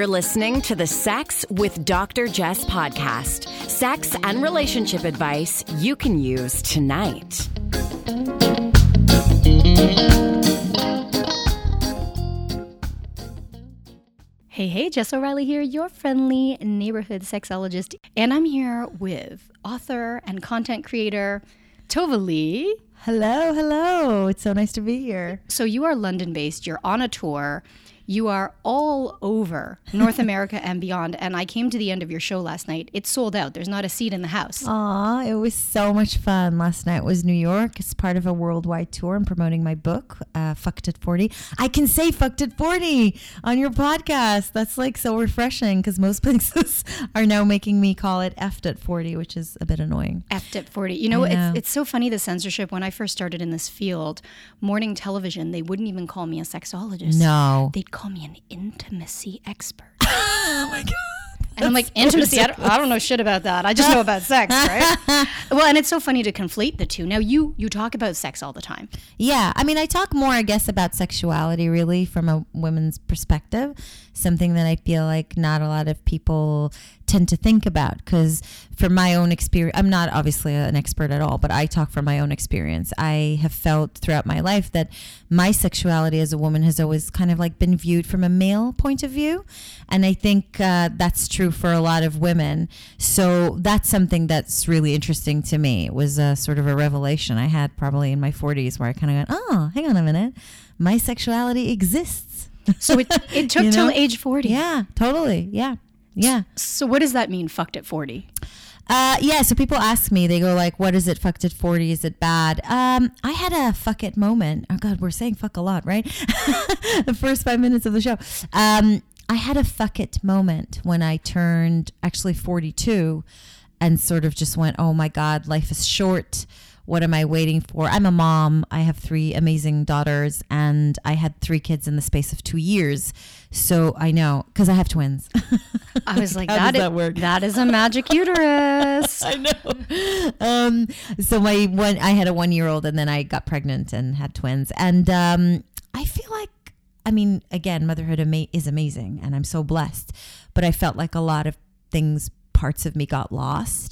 You're listening to the Sex with Dr. Jess podcast. Sex and relationship advice you can use tonight. Hey, Jess O'Reilly here, your friendly neighborhood sexologist. And I'm here with author and content creator, Tova Lee. Hello. It's so nice to be here. So you are London-based, you're on a tour, you are all over North America and beyond. And I came to the end of your show last night. It's sold out. There's not a seat in the house. Aw, it was so much fun. Last night was New York. It's part of a worldwide tour. I'm promoting my book, Fucked at 40. I can say Fucked at 40 on your podcast. That's like so refreshing because most places are now making me call it F'd at 40, which is a bit annoying. F'd at 40. You know, it's so funny, the censorship. When I first started in this field, morning television, they wouldn't even call me a sexologist. No. They'd call me an intimacy expert. Oh my God. And I'm like, intimacy? I don't know shit about that. I just know about sex, right? Well, and it's so funny to conflate the two. Now, you talk about sex all the time. Yeah. I mean, I talk more, I guess, about sexuality, really, from a woman's perspective. Something that I feel like not a lot of people tend to think about. Because from my own experience, I'm not obviously an expert at all, but I talk from my own experience. I have felt throughout my life that my sexuality as a woman has always kind of like been viewed from a male point of view. And I think that's true for a lot of women. So that's something that's really interesting to me. It was a sort of a revelation I had probably in my 40s where I kind of went, oh, hang on a minute. My sexuality exists. So it took till age 40. Yeah, totally. Yeah. So what does that mean, fucked at 40? So people ask me, they go like, what is it, fucked at 40? Is it bad? I had a fuck it moment. Oh God, we're saying fuck a lot, right? The first 5 minutes of the show. I had a fuck it moment when I turned actually 42 and sort of just went, oh my God, life is short. What am I waiting for? I'm a mom. I have 3 amazing daughters and I had 3 kids in the space of 2 years. So I know, because I have twins. I was like, that is a magic uterus. I know. I had a 1-year-old and then I got pregnant and had twins. And I feel like, I mean, again, motherhood is amazing and I'm so blessed. But I felt like a lot of things, parts of me got lost.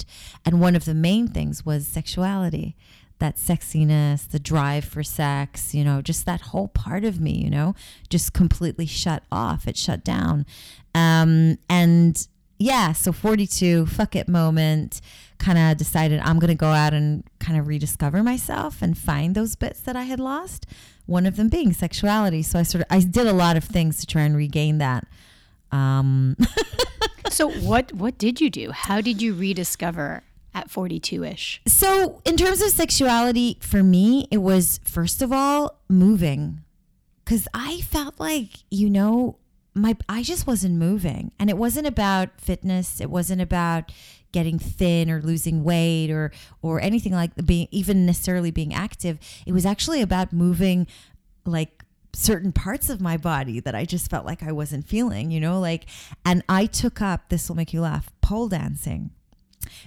And one of the main things was sexuality, that sexiness, the drive for sex, just that whole part of me, just completely shut off. It shut down. So 42, fuck it moment, kind of decided I'm going to go out and kind of rediscover myself and find those bits that I had lost, one of them being sexuality. So I did a lot of things to try and regain that. So what did you do? How did you rediscover at 42-ish? So in terms of sexuality, for me, it was, first of all, moving. Because I felt like, I just wasn't moving. And it wasn't about fitness. It wasn't about getting thin or losing weight or anything like that, even necessarily being active. It was actually about moving, like, certain parts of my body that I just felt like I wasn't feeling, and I took up, this will make you laugh, pole dancing,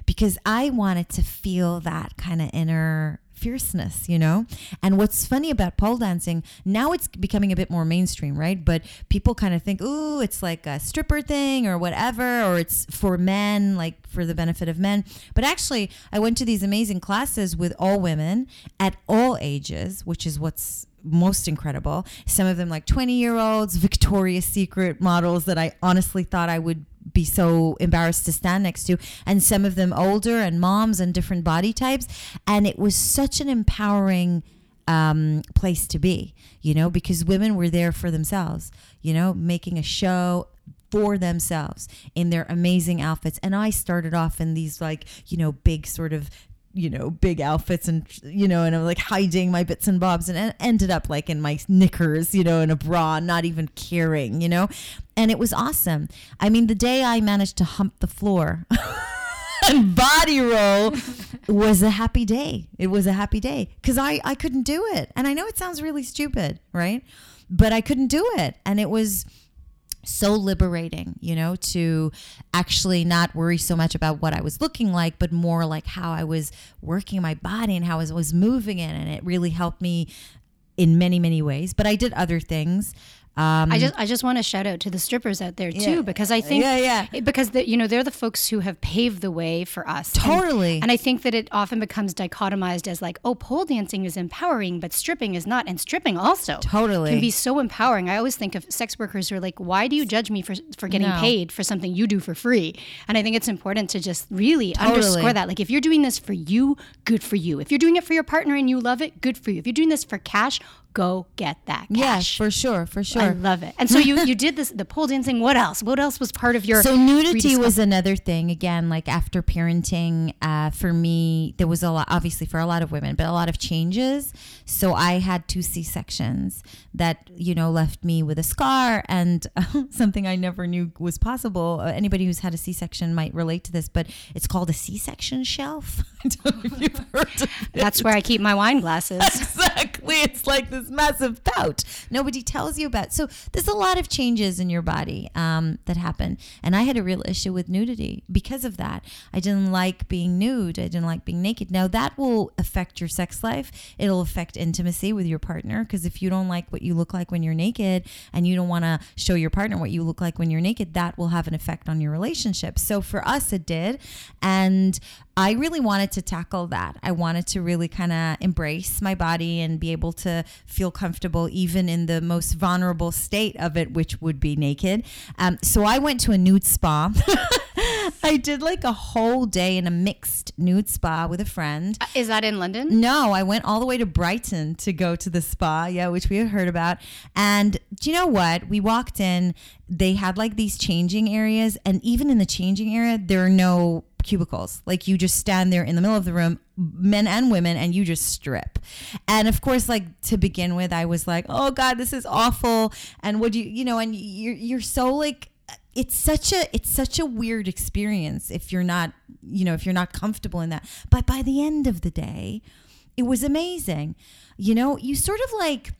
because I wanted to feel that kind of inner fierceness, and what's funny about pole dancing, now it's becoming a bit more mainstream, right? But people kind of think, ooh, it's like a stripper thing or whatever, or it's for men, like for the benefit of men. But actually, I went to these amazing classes with all women at all ages, which is what's most incredible. Some of them like 20-year-olds, Victoria's Secret models that I honestly thought I would be so embarrassed to stand next to, and some of them older and moms and different body types. And it was such an empowering place to be, because women were there for themselves, making a show for themselves in their amazing outfits. And I started off in these like, big sort of big outfits and, and I'm like hiding my bits and bobs and ended up like in my knickers, in a bra, not even caring, and it was awesome. I mean, the day I managed to hump the floor and body roll was a happy day. It was a happy day because I couldn't do it. And I know it sounds really stupid, right? But I couldn't do it. And it was so liberating, to actually not worry so much about what I was looking like, but more like how I was working my body and how I was moving it. And it really helped me in many, many ways. But I did other things. I just want to shout out to the strippers out there too, because I think because they're the folks who have paved the way for us. Totally. And I think that it often becomes dichotomized as like, oh, pole dancing is empowering, but stripping is not. And stripping also totally can be so empowering. I always think of sex workers who are like, why do you judge me for getting paid for something you do for free? And I think it's important to just really underscore that. Like, if you're doing this for you, good for you. If you're doing it for your partner and you love it, good for you. If you're doing this for cash, go get that cash. Yes, for sure, for sure. I love it. And so you did this, the pole dancing. What else? What else was part of your... So nudity was another thing. Again, like after parenting, for me, there was a lot, obviously for a lot of women, but a lot of changes. So I had 2 C-sections that, left me with a scar and something I never knew was possible. Anybody who's had a C-section might relate to this, but it's called a C-section shelf. I don't know if you've heard of it. That's where I keep my wine glasses. Exactly. It's like this massive pout nobody tells you about. So there's a lot of changes in your body that happen, and I had a real issue with nudity because of that. I didn't like being nude. I didn't like being naked. Now that will affect your sex life. It'll affect intimacy with your partner, because if you don't like what you look like when you're naked and you don't want to show your partner what you look like when you're naked, that will have an effect on your relationship. So for us it did, and I really wanted to tackle that. I wanted to really kind of embrace my body and be able to feel comfortable even in the most vulnerable state of it, which would be naked. So I went to a nude spa. I did like a whole day in a mixed nude spa with a friend. Is that in London? No, I went all the way to Brighton to go to the spa, which we had heard about. And do you know what? We walked in, they had like these changing areas, and even in the changing area, there are no cubicles. Like, you just stand there in the middle of the room, men and women, and you just strip. And of course, like, to begin with, I was like, oh God, this is awful. And would and you're so like, it's such a weird experience if you're not, if you're not comfortable in that. But by the end of the day, it was amazing. You sort of like,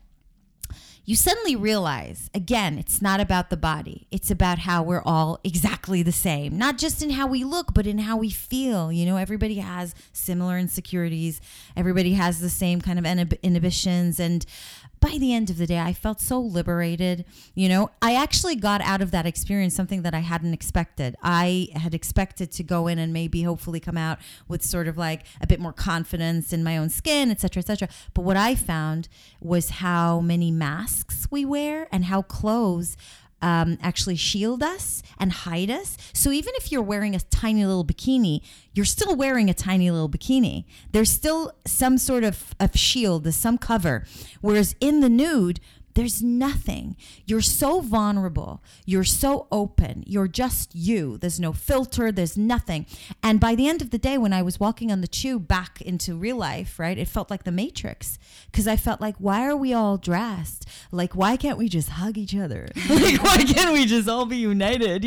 you suddenly realize, again, it's not about the body. It's about how we're all exactly the same, not just in how we look, but in how we feel. Everybody has similar insecurities. Everybody has the same kind of inhibitions. And by the end of the day, I felt so liberated. I actually got out of that experience something that I hadn't expected. I had expected to go in and maybe hopefully come out with sort of like a bit more confidence in my own skin, et cetera, et cetera. But what I found was how many masks we wear and how clothes actually shield us and hide us. So even if you're wearing a tiny little bikini, you're still wearing a tiny little bikini. There's still some sort of shield, there's some cover. Whereas in the nude, there's nothing. You're so vulnerable. You're so open. You're just you. There's no filter. There's nothing. And by the end of the day, when I was walking on the tube back into real life, right, it felt like the Matrix, because I felt like, why are we all dressed? Like, why can't we just hug each other? Like, why can't we just all be united,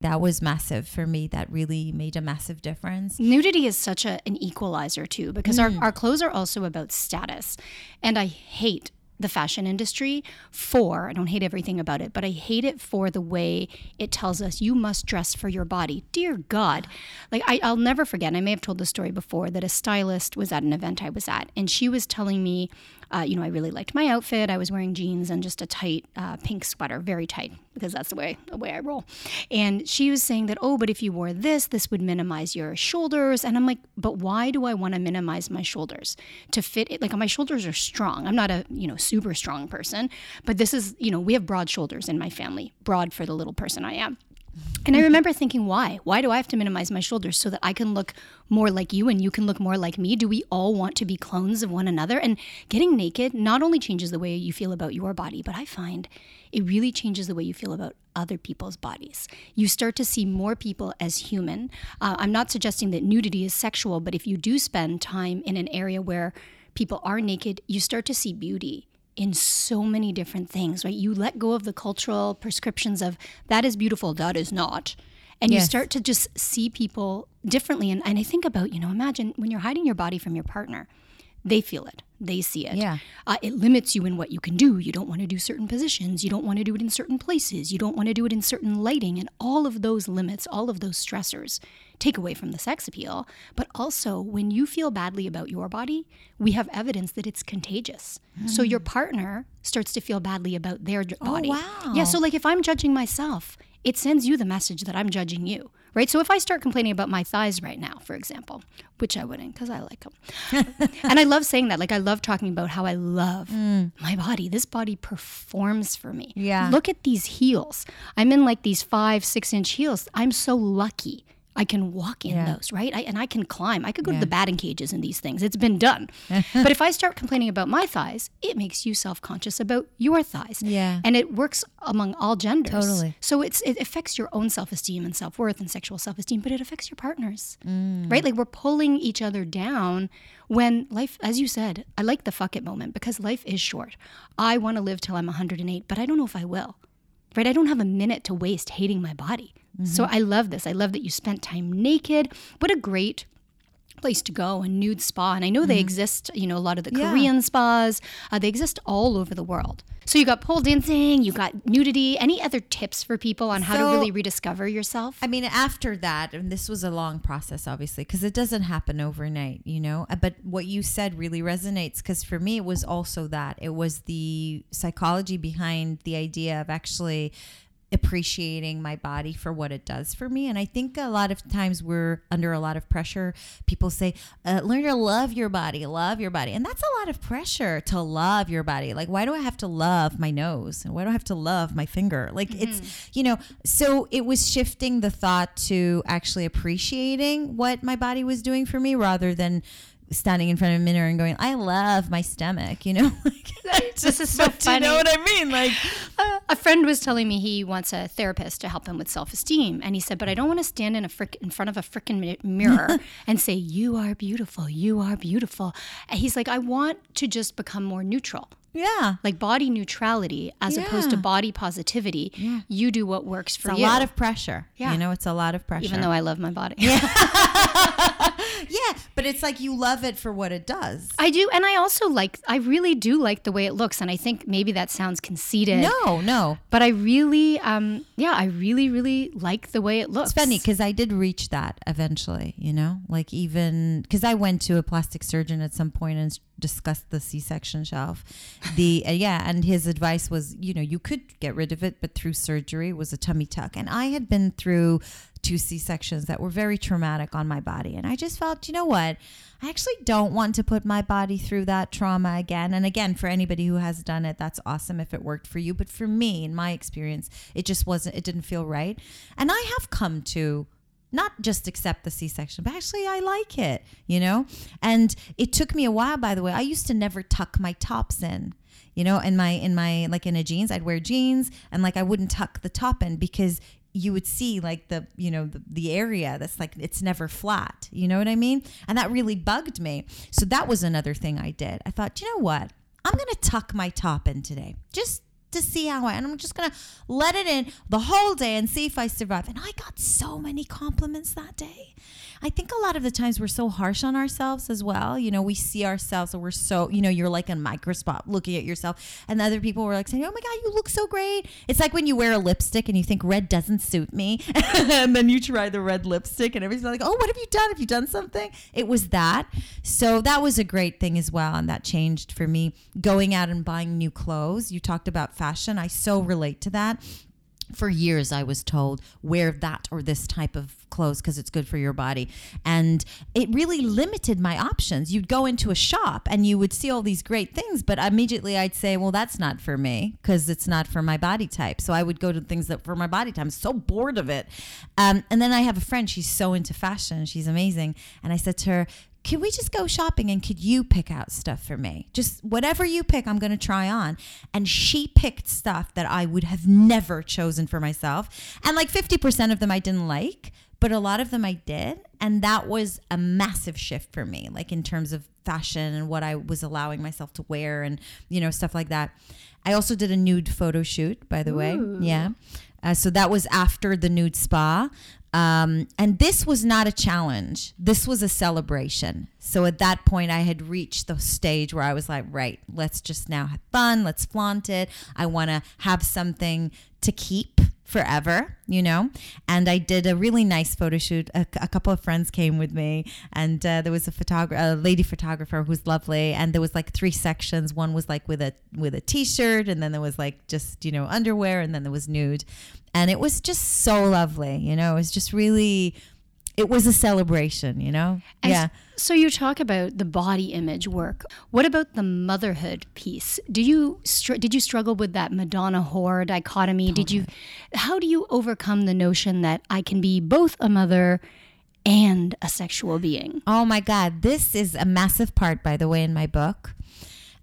That was massive for me. That really made a massive difference. Nudity is such an equalizer, too, because our clothes are also about status. And I hate the fashion industry I don't hate everything about it, but I hate it for the way it tells us you must dress for your body. Dear God. Like, I'll never forget, and I may have told this story before, that a stylist was at an event I was at, and she was telling me, I really liked my outfit. I was wearing jeans and just a tight pink sweater, very tight, because that's the way I roll. And she was saying that, oh, but if you wore this would minimize your shoulders. And I'm like, but why do I want to minimize my shoulders? To fit it, like, my shoulders are strong. I'm not a, super strong person, but this is, we have broad shoulders in my family, broad for the little person I am. And I remember thinking, why do I have to minimize my shoulders so that I can look more like you and you can look more like me? Do we all want to be clones of one another? And getting naked not only changes the way you feel about your body, but I find it really changes the way you feel about other people's bodies. You start to see more people as human. I'm not suggesting that nudity is sexual, but if you do spend time in an area where people are naked, you start to see beauty in so many different things, right? You let go of the cultural prescriptions of that is beautiful, that is not. And yes, you start to just see people differently. And I think about, imagine when you're hiding your body from your partner, they feel it. They see it. Yeah. It limits you in what you can do. You don't want to do certain positions. You don't want to do it in certain places. You don't want to do it in certain lighting. And all of those limits, all of those stressors take away from the sex appeal. But also, when you feel badly about your body, we have evidence that it's contagious. Mm. So your partner starts to feel badly about their body. Oh, wow. Yeah, so like if I'm judging myself, it sends you the message that I'm judging you. Right? So if I start complaining about my thighs right now, for example, which I wouldn't because I like them. And I love saying that. Like I love talking about how I love my body. This body performs for me. Yeah. Look at these heels. I'm in like these 5-6 inch heels. I'm so lucky I can walk in those, right? And I can climb. I could go to the batting cages in these things. It's been done. But if I start complaining about my thighs, it makes you self-conscious about your thighs. Yeah. And it works among all genders. Totally. So it affects your own self-esteem and self-worth and sexual self-esteem, but it affects your partners, right? Like we're pulling each other down when life, as you said, I like the fuck it moment because life is short. I want to live till I'm 108, but I don't know if I will, right? I don't have a minute to waste hating my body. Mm-hmm. So I love this. I love that you spent time naked. What a great place to go, a nude spa. And I know they exist, you know, a lot of the Korean spas. They exist all over the world. So you got pole dancing, you got nudity. Any other tips for people on how to really rediscover yourself? I mean, after that, and this was a long process, obviously, because it doesn't happen overnight, you know. But what you said really resonates because for me, it was also that. It was the psychology behind the idea of actually appreciating my body for what it does for me. And I think a lot of times we're under a lot of pressure. People say, learn to love your body, love your body. And that's a lot of pressure to love your body. Like, why do I have to love my nose? And why do I have to love my finger? Like it's, you know, so it was shifting the thought to actually appreciating what my body was doing for me rather than standing in front of a mirror and going, I love my stomach, you know? This is so funny. You know what I mean? Like, a friend was telling me he wants a therapist to help him with self-esteem. And he said, but I don't want to stand in front of a frickin' mirror and say, you are beautiful, you are beautiful. And he's like, I want to just become more neutral. Yeah. Like body neutrality as opposed to body positivity. Yeah. You do what works for you. It's a lot of pressure. Yeah. You know, it's a lot of pressure. Even though I love my body. Yeah. Yeah. But it's like you love it for what it does. I do. And I also I really do like the way it looks. And I think maybe that sounds conceited. No. But I really, really like the way it looks. It's funny because I did reach that eventually, you know, like even because I went to a plastic surgeon at some point and discussed the C-section shelf. And his advice was, you know, you could get rid of it, but through surgery was a tummy tuck. And I had been through 2 C-sections that were very traumatic on my body. And I just felt, you know what? I actually don't want to put my body through that trauma again. And again, for anybody who has done it, that's awesome if it worked for you. But for me, in my experience, it just wasn't, it didn't feel right. And I have come to not just accept the C-section, but actually I like it, you know? And it took me a while, by the way. I used to never tuck my tops in, you know, in my like in a jeans, I'd wear jeans and like I wouldn't tuck the top in because you would see like the, you know, the area that's like, it's never flat, you know what I mean? And that really bugged me. So that was another thing I did. I thought, you know what? I'm going to tuck my top in today. Just to see how I, and I'm just going to let it in the whole day and see if I survive. And I got so many compliments that day. I think a lot of the times we're so harsh on ourselves as well. You know, we see ourselves and we're so, you know, you're like a microscope looking at yourself and other people were like saying, oh my God, you look so great. It's like when you wear a lipstick and you think red doesn't suit me and then you try the red lipstick and everybody's like, oh, what have you done? Have you done something? It was that. So that was a great thing as well. And that changed for me going out and buying new clothes. You talked about fashion. I so relate to that. For years, I was told, wear that or this type of clothes because it's good for your body. And it really limited my options. You'd go into a shop and you would see all these great things, but immediately I'd say, well, that's not for me because it's not for my body type. So I would go to things that for my body type. I'm so bored of it. And then I have a friend, she's so into fashion. She's amazing. And I said to her, can we just go shopping and could you pick out stuff for me? Just whatever you pick, I'm going to try on. And she picked stuff that I would have never chosen for myself. And like 50% of them I didn't like, but a lot of them I did. And that was a massive shift for me, like in terms of fashion and what I was allowing myself to wear and, you know, stuff like that. I also did a nude photo shoot, by the way. Yeah. So that was after the nude spa. And this was not a challenge. This was a celebration. So at that point, I had reached the stage where I was like, right, let's just now have fun. Let's flaunt it. I want to have something to keep forever, you know? And I did a really nice photo shoot. A couple of friends came with me, and there was a lady photographer who's lovely. And there was like three sections. One was like with a t-shirt, and then there was like just, you know, underwear, and then there was nude. And it was just so lovely, you know, it was just really, it was a celebration, you know? And yeah. So you talk about the body image work. What about the motherhood piece? Did you struggle with that Madonna whore dichotomy? Totally. How do you overcome the notion that I can be both a mother and a sexual being? Oh my God. This is a massive part, by the way, in my book.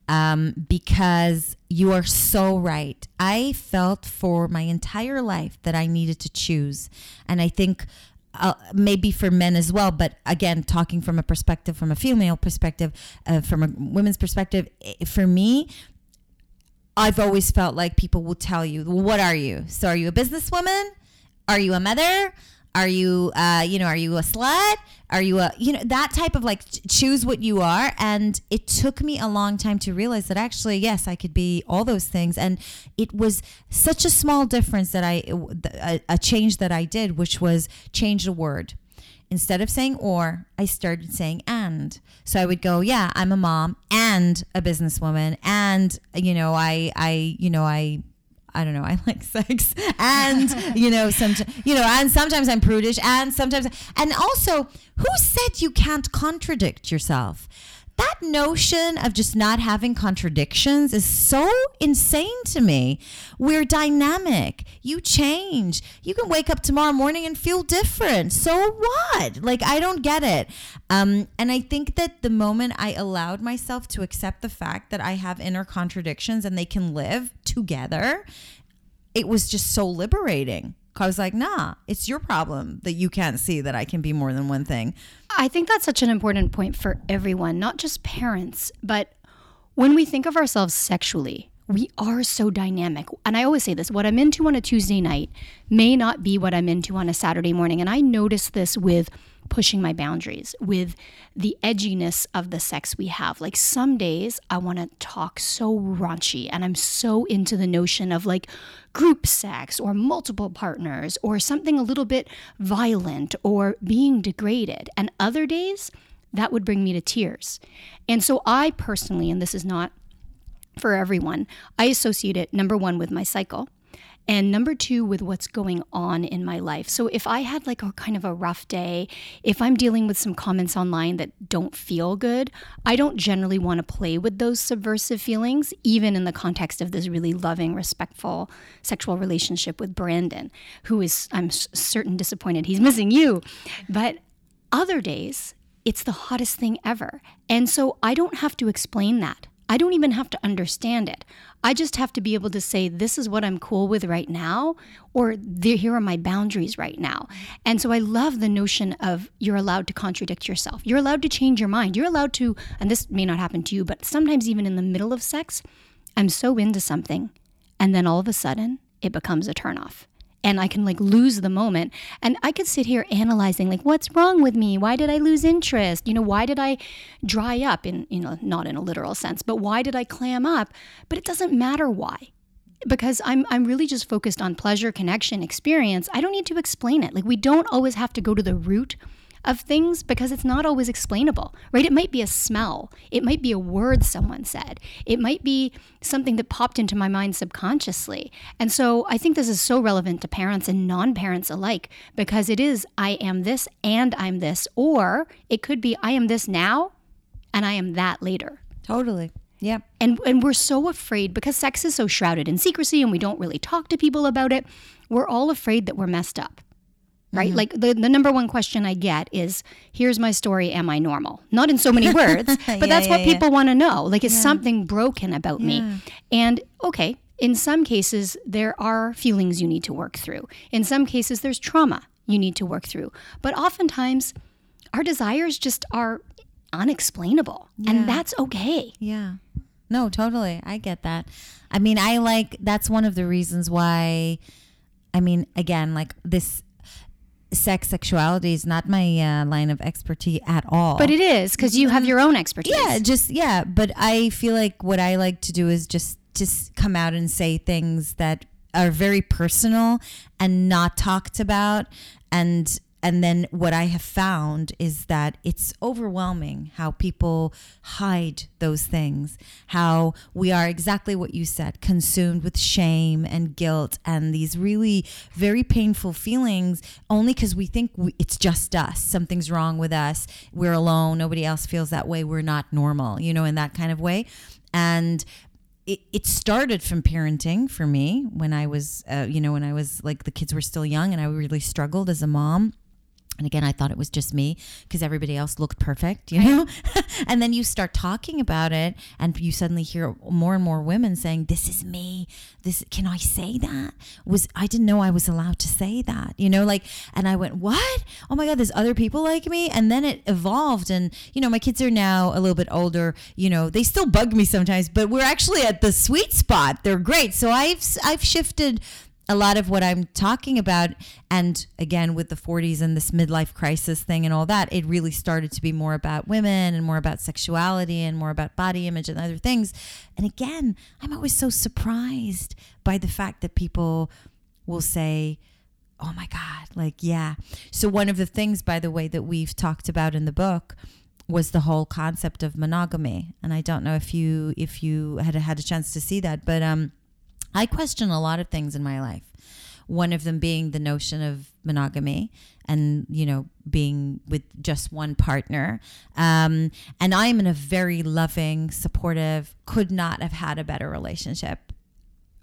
Because you are so right. I felt for my entire life that I needed to choose. And I think maybe for men as well, but again, talking from a perspective, from a female perspective, from a women's perspective, for me, I've always felt like people will tell you, well, what are you? So are you a businesswoman? Are you a mother? Are you, are you a slut? Are you that type of like choose what you are. And it took me a long time to realize that actually, yes, I could be all those things. And it was such a small difference that a change that I did, which was change the word. Instead of saying or, I started saying and. So I would go, yeah, I'm a mom and a businesswoman. And, you know, I don't know, I like sex and, and sometimes I'm prudish and also who said you can't contradict yourself? That notion of just not having contradictions is so insane to me. We're dynamic. You change. You can wake up tomorrow morning and feel different. So what? Like, I don't get it. And I think that the moment I allowed myself to accept the fact that I have inner contradictions and they can live together, it was just so liberating. I was like, nah, it's your problem that you can't see that I can be more than one thing. I think that's such an important point for everyone, not just parents, but when we think of ourselves sexually, we are so dynamic. And I always say this, what I'm into on a Tuesday night may not be what I'm into on a Saturday morning. And I notice this with pushing my boundaries, with the edginess of the sex we have. Like some days I want to talk so raunchy and I'm so into the notion of like group sex or multiple partners or something a little bit violent or being degraded. And other days that would bring me to tears. And so I personally, and this is not for everyone, I associate it, number one, with my cycle, and number two, with what's going on in my life. So if I had like a kind of a rough day, if I'm dealing with some comments online that don't feel good, I don't generally want to play with those subversive feelings, even in the context of this really loving, respectful sexual relationship with Brandon, who is, I'm certain, disappointed he's missing you. But other days, it's the hottest thing ever. And so I don't have to explain that. I don't even have to understand it. I just have to be able to say, this is what I'm cool with right now, or here are my boundaries right now. And so I love the notion of you're allowed to contradict yourself. You're allowed to change your mind. You're allowed to, and this may not happen to you, but sometimes even in the middle of sex, I'm so into something. And then all of a sudden, it becomes a turnoff. And I can like lose the moment. And I could sit here analyzing like, what's wrong with me? Why did I lose interest? You know, why did I dry up in, you know, not in a literal sense, but why did I clam up? But it doesn't matter why, because I'm really just focused on pleasure, connection, experience. I don't need to explain it. Like we don't always have to go to the root of things because it's not always explainable, right? It might be a smell. It might be a word someone said. It might be something that popped into my mind subconsciously. And so I think this is so relevant to parents and non-parents alike because it is, I am this and I'm this, or it could be, I am this now and I am that later. Totally. Yeah. And we're so afraid because sex is so shrouded in secrecy and we don't really talk to people about it. We're all afraid that we're messed up. Right? Mm-hmm. Like the number one question I get is, here's my story, am I normal? Not in so many words, but that's what people want to know. Like, is something broken about me? And okay, in some cases, there are feelings you need to work through. In some cases, there's trauma you need to work through. But oftentimes, our desires just are unexplainable. Yeah. And that's okay. Yeah. No, totally. I get that. I mean, that's one of the reasons why, I mean, again, like this sexuality is not my line of expertise at all. But it is, because you have your own expertise. Yeah, just, yeah. But I feel like what I like to do is just come out and say things that are very personal and not talked about. And then what I have found is that it's overwhelming how people hide those things, how we are exactly what you said, consumed with shame and guilt and these really very painful feelings only because we think it's just us. Something's wrong with us. We're alone. Nobody else feels that way. We're not normal, you know, in that kind of way. And it started from parenting for me when I was, when I was like, the kids were still young and I really struggled as a mom. And again, I thought it was just me because everybody else looked perfect, you know? And then you start talking about it and you suddenly hear more and more women saying, this is me. Can I say that? I didn't know I was allowed to say that, you know? Like, and I went, what? Oh my God, there's other people like me? And then it evolved. And, you know, my kids are now a little bit older. You know, they still bug me sometimes, but we're actually at the sweet spot. They're great. So I've shifted a lot of what I'm talking about. And again, with the 40s and this midlife crisis thing and all that, it really started to be more about women and more about sexuality and more about body image and other things. And again, I'm always so surprised by the fact that people will say, oh my God, like, yeah. So one of the things, by the way, that we've talked about in the book was the whole concept of monogamy. And I don't know if you had a chance to see that, but, I question a lot of things in my life. One of them being the notion of monogamy and, you know, being with just one partner. And I'm in a very loving, supportive, could not have had a better relationship.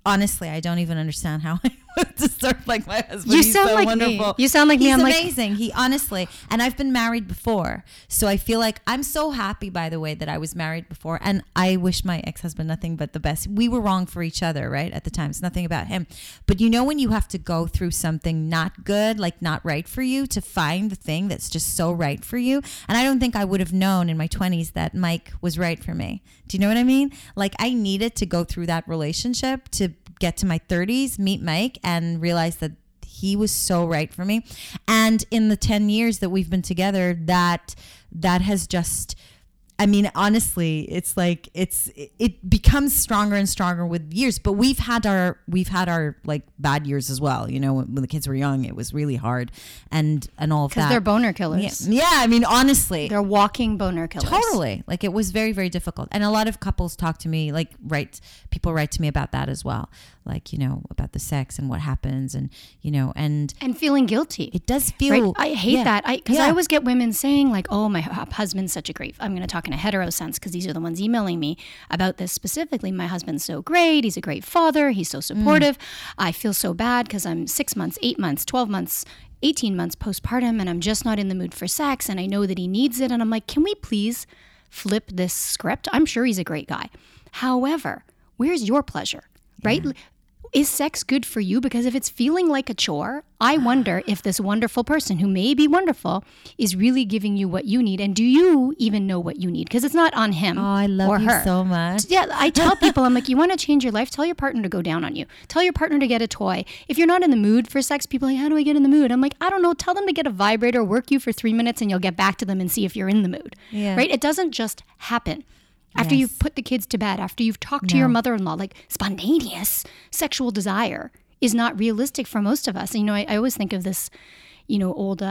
Honestly, I don't even understand how I would deserve like my husband. You sound so like wonderful. Me. You sound like me. I'm amazing. Like, he honestly, and I've been married before, so I feel like I'm so happy. By the way, that I was married before, and I wish my ex-husband nothing but the best. We were wrong for each other, right, at the time. It's nothing about him, but you know when you have to go through something not good, like not right for you, to find the thing that's just so right for you. And I don't think I would have known in my 20s that Mike was right for me. Do you know what I mean? Like I needed to go through that relationship to get to my 30s, meet Mike, and realize that he was so right for me. And in the 10 years that we've been together, that has just, I mean, honestly, it's like it becomes stronger and stronger with years. But we've had our like bad years as well. You know, when the kids were young, it was really hard, and all of that. Because they're boner killers. Yeah, I mean, honestly, they're walking boner killers. Totally, like it was very, very difficult. And a lot of couples talk to me, like people write to me about that as well. Like, you know, about the sex and what happens, and you know, and feeling guilty. It does feel. Right? I hate that. I always get women saying like, "Oh, my husband's such a great." I'm going to talk in a hetero sense because these are the ones emailing me about this specifically. My husband's so great. He's a great father. He's so supportive. I feel so bad because I'm 6 months, 8 months, 12 months, 18 months postpartum and I'm just not in the mood for sex and I know that he needs it. And I'm like, can we please flip this script? I'm sure he's a great guy. However, where's your pleasure, right? Yeah. Is sex good for you? Because if it's feeling like a chore, I wonder if this wonderful person who may be wonderful is really giving you what you need. And do you even know what you need? Because it's not on him or her. Oh, I love you so much. Yeah, I tell people, I'm like, you want to change your life? Tell your partner to go down on you. Tell your partner to get a toy. If you're not in the mood for sex, people are like, how do I get in the mood? I'm like, I don't know. Tell them to get a vibrator, work you for 3 minutes, and you'll get back to them and see if you're in the mood. Yeah. Right? It doesn't just happen. After you've put the kids to bed, after you've talked to your mother-in-law, like spontaneous sexual desire is not realistic for most of us. And, you know, I always think of this, you know, old,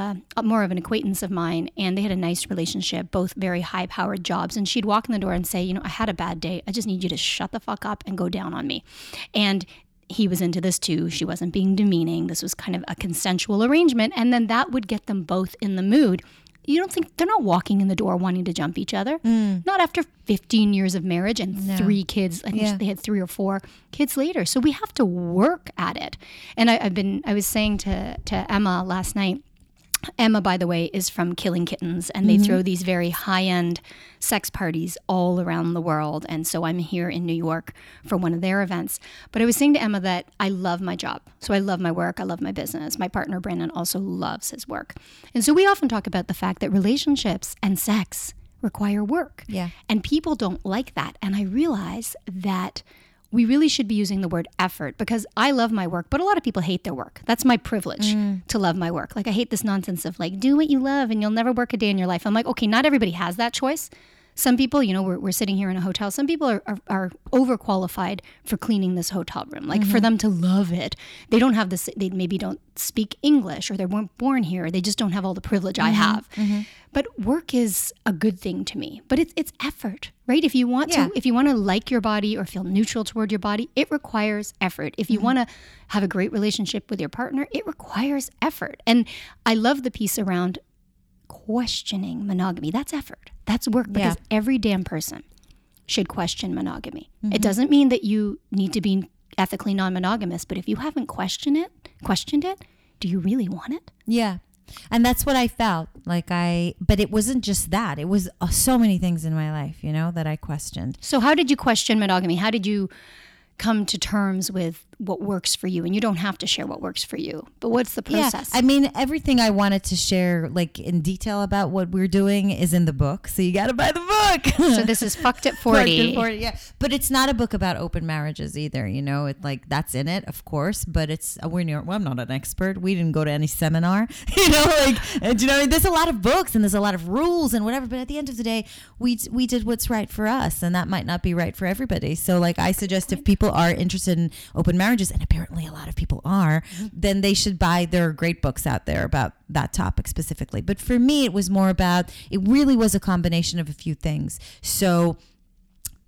more of an acquaintance of mine, and they had a nice relationship, both very high-powered jobs. And she'd walk in the door and say, you know, I had a bad day. I just need you to shut the fuck up and go down on me. And he was into this too. She wasn't being demeaning. This was kind of a consensual arrangement. And then that would get them both in the mood. You don't think they're not walking in the door wanting to jump each other? Not after 15 years of marriage and 3 kids. I think they had 3 or 4 kids later. So we have to work at it. And I was saying to Emma last night. Emma, by the way, is from Killing Kittens, and they throw these very high-end sex parties all around the world. And so I'm here in New York for one of their events. But I was saying to Emma that I love my job. So I love my work. I love my business. My partner, Brandon, also loves his work. And so we often talk about the fact that relationships and sex require work. Yeah. And people don't like that. And I realize that we really should be using the word effort, because I love my work, but a lot of people hate their work. That's my privilege to love my work. Like, I hate this nonsense of like, do what you love and you'll never work a day in your life. I'm like, okay, not everybody has that choice. Some people, you know, we're sitting here in a hotel. Some people are overqualified for cleaning this hotel room. Like, for them to love it, they don't have this, they maybe don't speak English, or they weren't born here. They just don't have all the privilege I have. But work is a good thing to me, but it's effort, right? If you want to, if you want to like your body or feel neutral toward your body, it requires effort. If you want to have a great relationship with your partner, it requires effort. And I love the piece around questioning monogamy. That's effort. That's work, because every damn person should question monogamy. It doesn't mean that you need to be ethically non-monogamous, but if you haven't questioned it, do you really want it? Yeah. And that's what I felt like. But it wasn't just that. It was so many things in my life, you know, that I questioned. So how did you question monogamy? How did you come to terms with what works for you? And you don't have to share what works for you, but what's the process? Yeah, I mean, everything I wanted to share, like in detail about what we're doing, is in the book. So you got to buy the book. So this is Fucked at 40. Fucked at 40, yeah. But it's not a book about open marriages either. You know, it like that's in it, of course, but it's I'm not an expert. We didn't go to any seminar. You know, like, you know, there's a lot of books and there's a lot of rules and whatever. But at the end of the day, we did what's right for us, and that might not be right for everybody. So like, I suggest if people are interested in open marriages, and apparently a lot of people are, then they should buy their great books out there about that topic specifically. But for me, it was more about, it really was a combination of a few things. So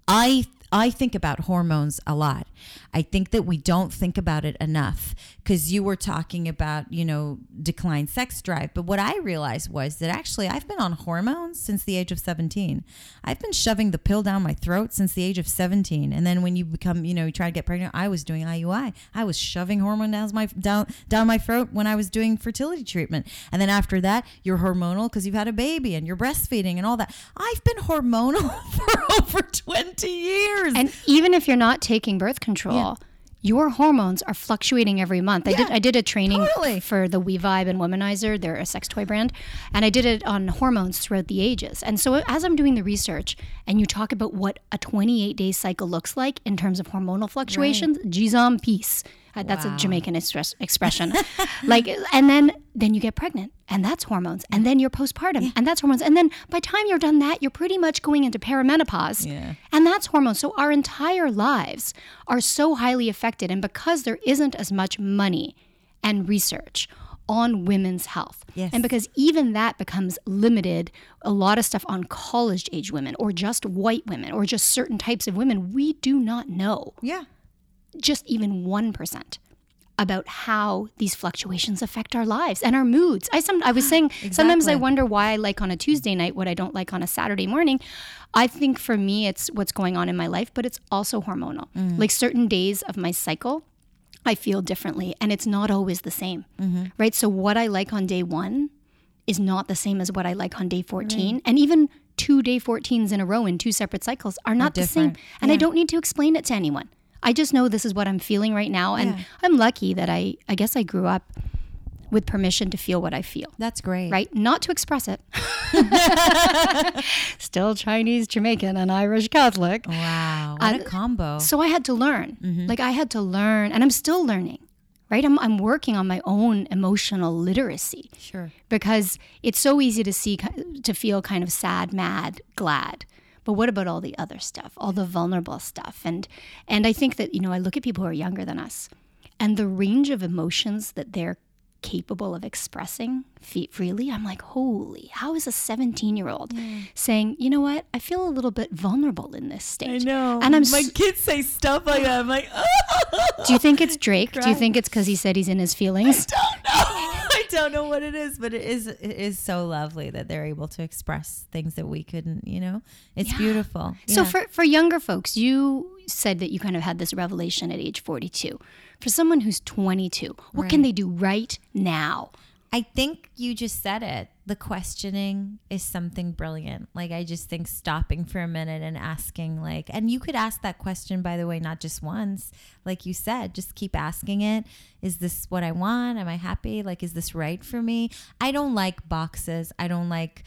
I think about hormones a lot. I think that we don't think about it enough, because you were talking about, you know, declined sex drive. But what I realized was that actually I've been on hormones since the age of 17. I've been shoving the pill down my throat since the age of 17. And then when you become, you know, you try to get pregnant, I was doing IUI. I was shoving hormone down my throat when I was doing fertility treatment. And then after that, you're hormonal because you've had a baby and you're breastfeeding and all that. I've been hormonal for over 20 years. And even if you're not taking birth control, your hormones are fluctuating every month. I did a training for the We Vibe and Womanizer. They're a sex toy brand. And I did it on hormones throughout the ages. And so as I'm doing the research and you talk about what a 28-day cycle looks like in terms of hormonal fluctuations, jizam peace. That's a Jamaican expression. Like, and then you get pregnant, and that's hormones. And then you're postpartum, and that's hormones. And then by the time you're done that, you're pretty much going into perimenopause, and that's hormones. So our entire lives are so highly affected. And because there isn't as much money and research on women's health, and because even that becomes limited, a lot of stuff on college-age women or just white women or just certain types of women, we do not know. Just even 1% about how these fluctuations affect our lives and our moods. I was saying, sometimes I wonder why I like on a Tuesday night what I don't like on a Saturday morning. I think for me, it's what's going on in my life, but it's also hormonal. Like certain days of my cycle, I feel differently, and it's not always the same, right? So what I like on day 1 is not the same as what I like on day 14. And even 2 day 14s in a row in 2 separate cycles are not the same. And I don't need to explain it to anyone. I just know this is what I'm feeling right now. And I'm lucky that I guess I grew up with permission to feel what I feel. That's great. Right? Not to express it. Still Chinese, Jamaican, and Irish Catholic. Wow. What a combo. So I had to learn. Like, I had to learn, and I'm still learning, right? I'm working on my own emotional literacy. Sure. Because it's so easy to feel kind of sad, mad, glad. But what about all the other stuff, all the vulnerable stuff? And I think that, you know, I look at people who are younger than us and the range of emotions that they're capable of expressing freely. I'm like, holy, how is a 17-year-old saying, you know what, I feel a little bit vulnerable in this stage. I know. And my kids say stuff like that. I'm like, oh. Do you think it's Drake? Cry. Do you think it's because he said he's in his feelings? I don't know. I don't know what it is, but it is so lovely that they're able to express things that we couldn't, you know. It's beautiful. Yeah. So for younger folks, you said that you kind of had this revelation at age 42. For someone who's 22, what can they do right now? I think you just said it. The questioning is something brilliant. Like, I just think stopping for a minute and asking, like, and you could ask that question, by the way, not just once. Like you said, just keep asking it. Is this what I want? Am I happy? Like, is this right for me? I don't like boxes. I don't like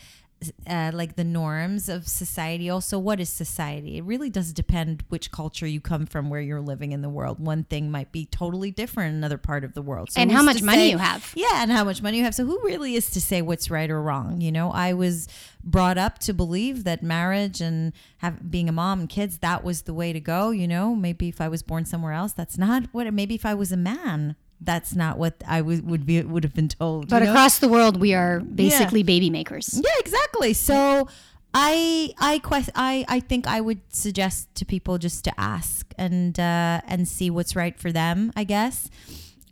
like the norms of society. Also, what is society? It really does depend which culture you come from, where you're living in the world. One thing might be totally different in another part of the world. So and how much money you have. Yeah, and how much money you have. So who really is to say what's right or wrong? You know, I was brought up to believe that marriage and being a mom and kids, that was the way to go. You know, maybe if I was born somewhere else, that's not what, maybe if I was a man, that's not what I would have been told. But across the world, we are basically baby makers. Yeah, exactly. So I think I would suggest to people just to ask and see what's right for them, I guess.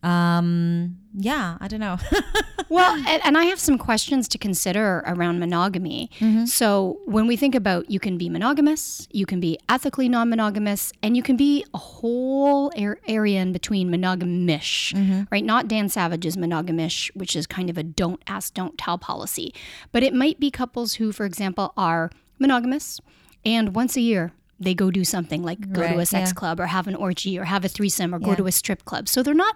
Yeah, I don't know. Well, and I have some questions to consider around monogamy. Mm-hmm. So when we think about, you can be monogamous, you can be ethically non-monogamous, and you can be a whole area in between monogamish, mm-hmm. right? Not Dan Savage's monogamish, which is kind of a don't ask, don't tell policy. But it might be couples who, for example, are monogamous and once a year, they go do something like go to a sex club or have an orgy or have a threesome or go to a strip club. So they're not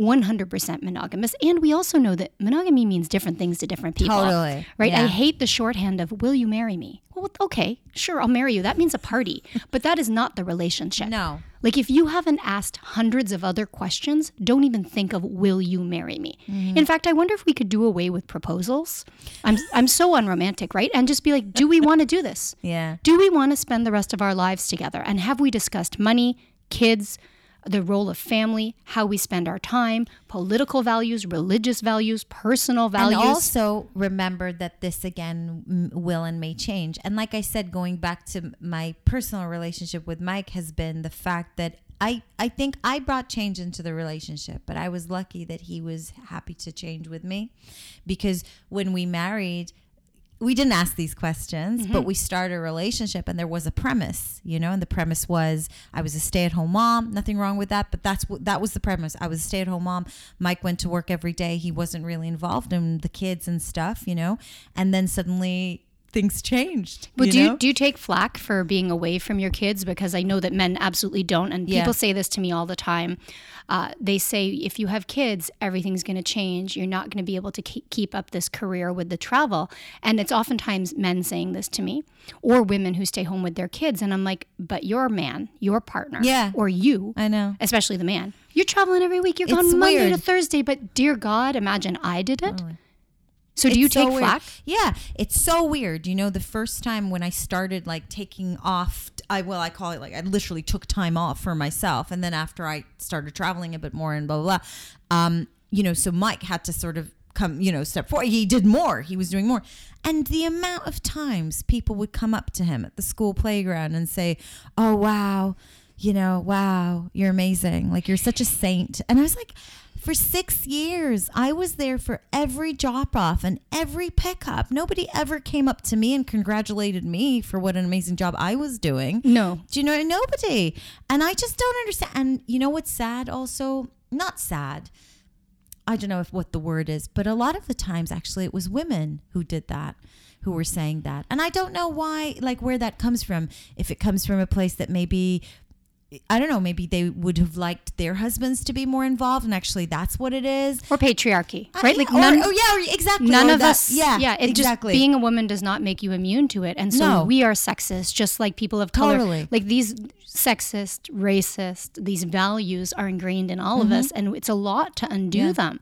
100% monogamous. And we also know that monogamy means different things to different people. Totally. Right? Yeah. I hate the shorthand of, will you marry me? Well, okay, sure, I'll marry you. That means a party. But that is not the relationship. No. Like, if you haven't asked hundreds of other questions, don't even think of, will you marry me? Mm-hmm. In fact, I wonder if we could do away with proposals. I'm so unromantic, right? And just be like, do we want to do this? Yeah. Do we want to spend the rest of our lives together? And have we discussed money, kids, the role of family, how we spend our time, political values, religious values, personal values. And also remember that this, again, will and may change. And like I said, going back to my personal relationship with Mike has been the fact that I think I brought change into the relationship, but I was lucky that he was happy to change with me, because when we married, we didn't ask these questions, mm-hmm. but we started a relationship and there was a premise, you know, and the premise was I was a stay-at-home mom. Nothing wrong with that, but that was the premise. I was a stay-at-home mom. Mike went to work every day. He wasn't really involved in the kids and stuff, you know, and then suddenly things changed. Well, do you take flack for being away from your kids? Because I know that men absolutely don't. And people say this to me all the time. They say, if you have kids, everything's going to change. You're not going to be able to keep up this career with the travel. And it's oftentimes men saying this to me, or women who stay home with their kids. And I'm like, but your man, your partner, or you, I know, especially the man, you're traveling every week. You're gone Monday to Thursday. But dear God, imagine I did it. Really? So do you take flack? Yeah, it's so weird. You know, the first time when I started like taking off, I call it like I literally took time off for myself. And then after I started traveling a bit more and blah, blah, blah, you know, so Mike had to sort of come, you know, step forward. He did more. He was doing more. And the amount of times people would come up to him at the school playground and say, oh, wow, you know, wow, you're amazing. Like, you're such a saint. And I was like, for 6 years, I was there for every drop-off and every pickup. Nobody ever came up to me and congratulated me for what an amazing job I was doing. No. Do you know? Nobody. And I just don't understand. And you know what's sad also? Not sad. I don't know what the word is, but a lot of the times, actually, it was women who did that, who were saying that. And I don't know why, like where that comes from. If it comes from a place that maybe, I don't know, maybe they would have liked their husbands to be more involved, and actually that's what it is. Or patriarchy, right? Yeah, like exactly. None of us. Yeah, exactly. Just being a woman does not make you immune to it. And so we are sexist, just like people of color. Totally. Like these sexist, racist, these values are ingrained in all mm-hmm. of us, and it's a lot to undo them.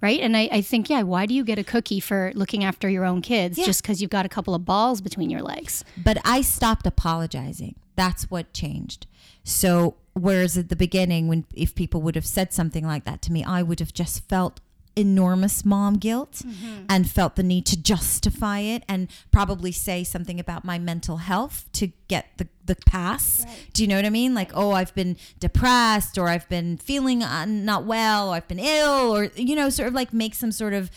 Right? And I think, why do you get a cookie for looking after your own kids just because you've got a couple of balls between your legs? But I stopped apologizing. That's what changed. So whereas at the beginning, if people would have said something like that to me, I would have just felt enormous mom guilt mm-hmm. and felt the need to justify it and probably say something about my mental health to get the pass. Right. Do you know what I mean? Like, oh, I've been depressed, or I've been feeling not well, or I've been ill, or, you know, sort of like make some sort of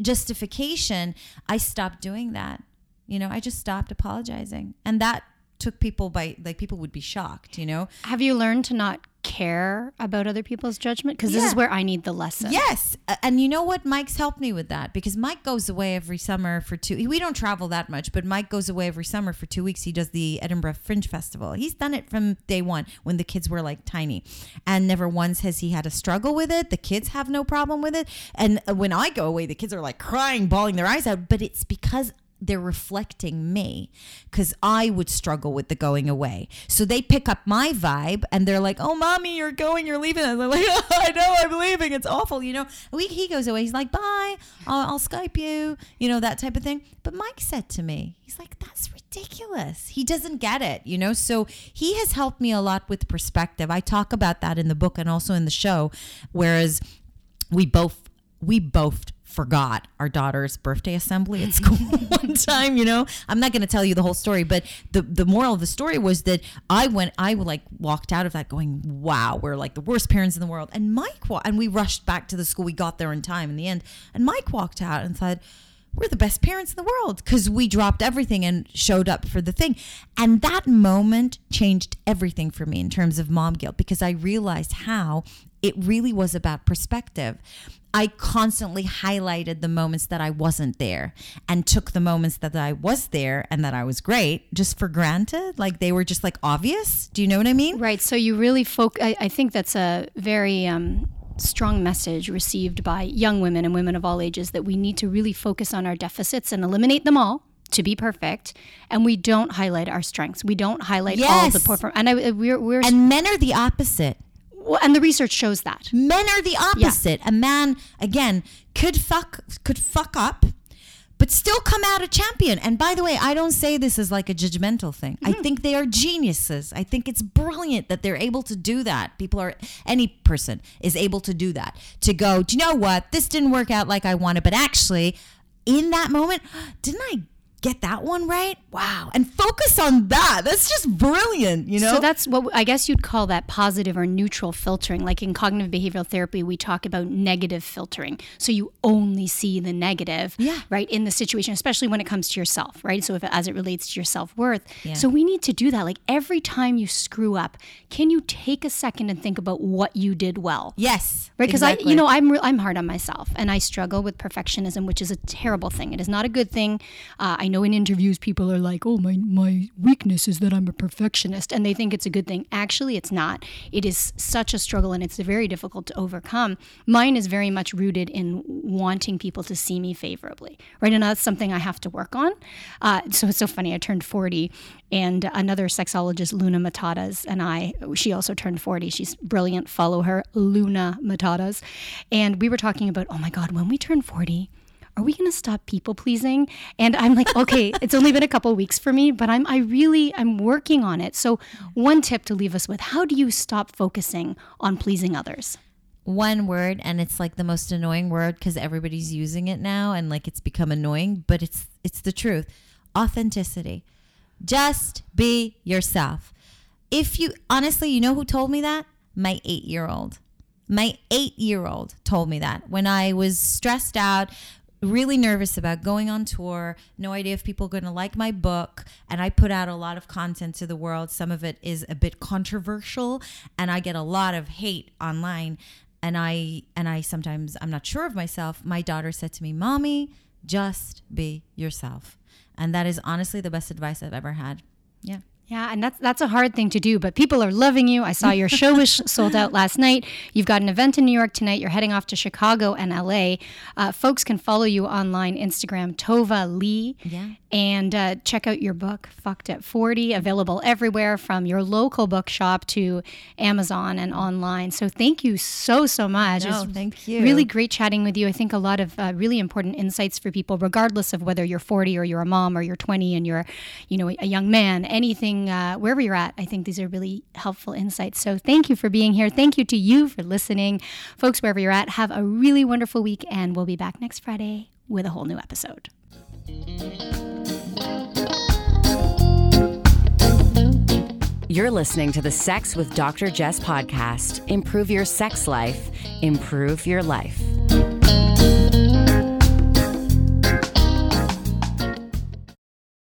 justification. I stopped doing that. You know, I just stopped apologizing. And that took people by, like, people would be shocked, you know? Have you learned to not care about other people's judgment? Because this is where I need the lesson. Yes. And you know what? Mike's helped me with that, because Mike goes away every summer for we don't travel that much, but Mike goes away every summer for 2 weeks. He does the Edinburgh Fringe Festival. He's done it from day one when the kids were like tiny, and never once has he had a struggle with it. The kids have no problem with it. And when I go away, the kids are like crying, bawling their eyes out, but it's because they're reflecting me, because I would struggle with the going away. So they pick up my vibe and they're like, oh, mommy, you're going, you're leaving. And they're like, oh, I know I'm leaving. It's awful. You know, he goes away. He's like, bye, I'll Skype you, you know, that type of thing. But Mike said to me, he's like, that's ridiculous. He doesn't get it, you know? So he has helped me a lot with perspective. I talk about that in the book and also in the show, whereas we both forgot our daughter's birthday assembly at school one time, you know. I'm not going to tell you the whole story, but the moral of the story was that I walked out of that going, wow, we're like the worst parents in the world. And we rushed back to the school. We got there in time in the end. And Mike walked out and said, we're the best parents in the world because we dropped everything and showed up for the thing. And that moment changed everything for me in terms of mom guilt, because I realized how it really was about perspective. I constantly highlighted the moments that I wasn't there and took the moments that I was there and that I was great just for granted. Like they were just like obvious. Do you know what I mean? Right. So you really I think that's a very strong message received by young women and women of all ages, that we need to really focus on our deficits and eliminate them all to be perfect, and we don't highlight our strengths. We don't highlight all the performance. And and men are the opposite. Well, and the research shows that men are the opposite. Yeah. A man, again, could fuck up, but still come out a champion. And by the way, I don't say this as like a judgmental thing. Mm-hmm. I think they are geniuses. I think it's brilliant that they're able to do that. Any person is able to do that. To go, do you know what? This didn't work out like I wanted, but actually, in that moment, didn't I get that one right? Wow. And focus on that. That's just brilliant, you know? So that's what I guess you'd call that positive or neutral filtering. Like in cognitive behavioral therapy, we talk about negative filtering. So you only see the negative, right, in the situation, especially when it comes to yourself, right? So as it relates to your self-worth. Yeah. So we need to do that. Like every time you screw up, can you take a second and think about what you did well? Yes. Right? Because exactly. I'm hard on myself, and I struggle with perfectionism, which is a terrible thing. It is not a good thing. I know in interviews people are like, oh, my weakness is that I'm a perfectionist, and they think it's a good thing. Actually, it's not. It is such a struggle, and it's very difficult to overcome. Mine is very much rooted in wanting people to see me favorably, right? And that's something I have to work on. So it's so funny. I turned 40, and another sexologist, Luna Matadas, and she also turned 40. She's brilliant. Follow her, Luna Matadas. And we were talking about, oh my God, when we turn 40, are we going to stop people pleasing? And I'm like, okay, it's only been a couple of weeks for me, but I'm working on it. So one tip to leave us with, how do you stop focusing on pleasing others? One word, and it's like the most annoying word because everybody's using it now and like it's become annoying, but it's the truth. Authenticity. Just be yourself. If you, honestly, you know who told me that? My 8-year-old. My 8-year-old told me that when I was stressed out, really nervous about going on tour, no idea if people are going to like my book, and I put out a lot of content to the world. Some of it is a bit controversial, and I get a lot of hate online, and I sometimes I'm not sure of myself. My daughter said to me, "Mommy, just be yourself." And that is honestly the best advice I've ever had. Yeah. Yeah, and that's a hard thing to do, but people are loving you. I saw your show was sold out last night. You've got an event in New York tonight. You're heading off to Chicago and LA. Folks can follow you online, Instagram, Tova Lee. Yeah. And check out your book, Fucked at 40, available everywhere from your local bookshop to Amazon and online. So thank you so much. No, thank you. Really great chatting with you. I think a lot of really important insights for people, regardless of whether you're 40 or you're a mom or you're 20 and you're, you know, a young man, anything, wherever you're at. I think these are really helpful insights. So thank you for being here. Thank you to you for listening. Folks, wherever you're at, have a really wonderful week, and we'll be back next Friday with a whole new episode. You're listening to the Sex with Dr. Jess podcast. Improve your sex life, improve your life.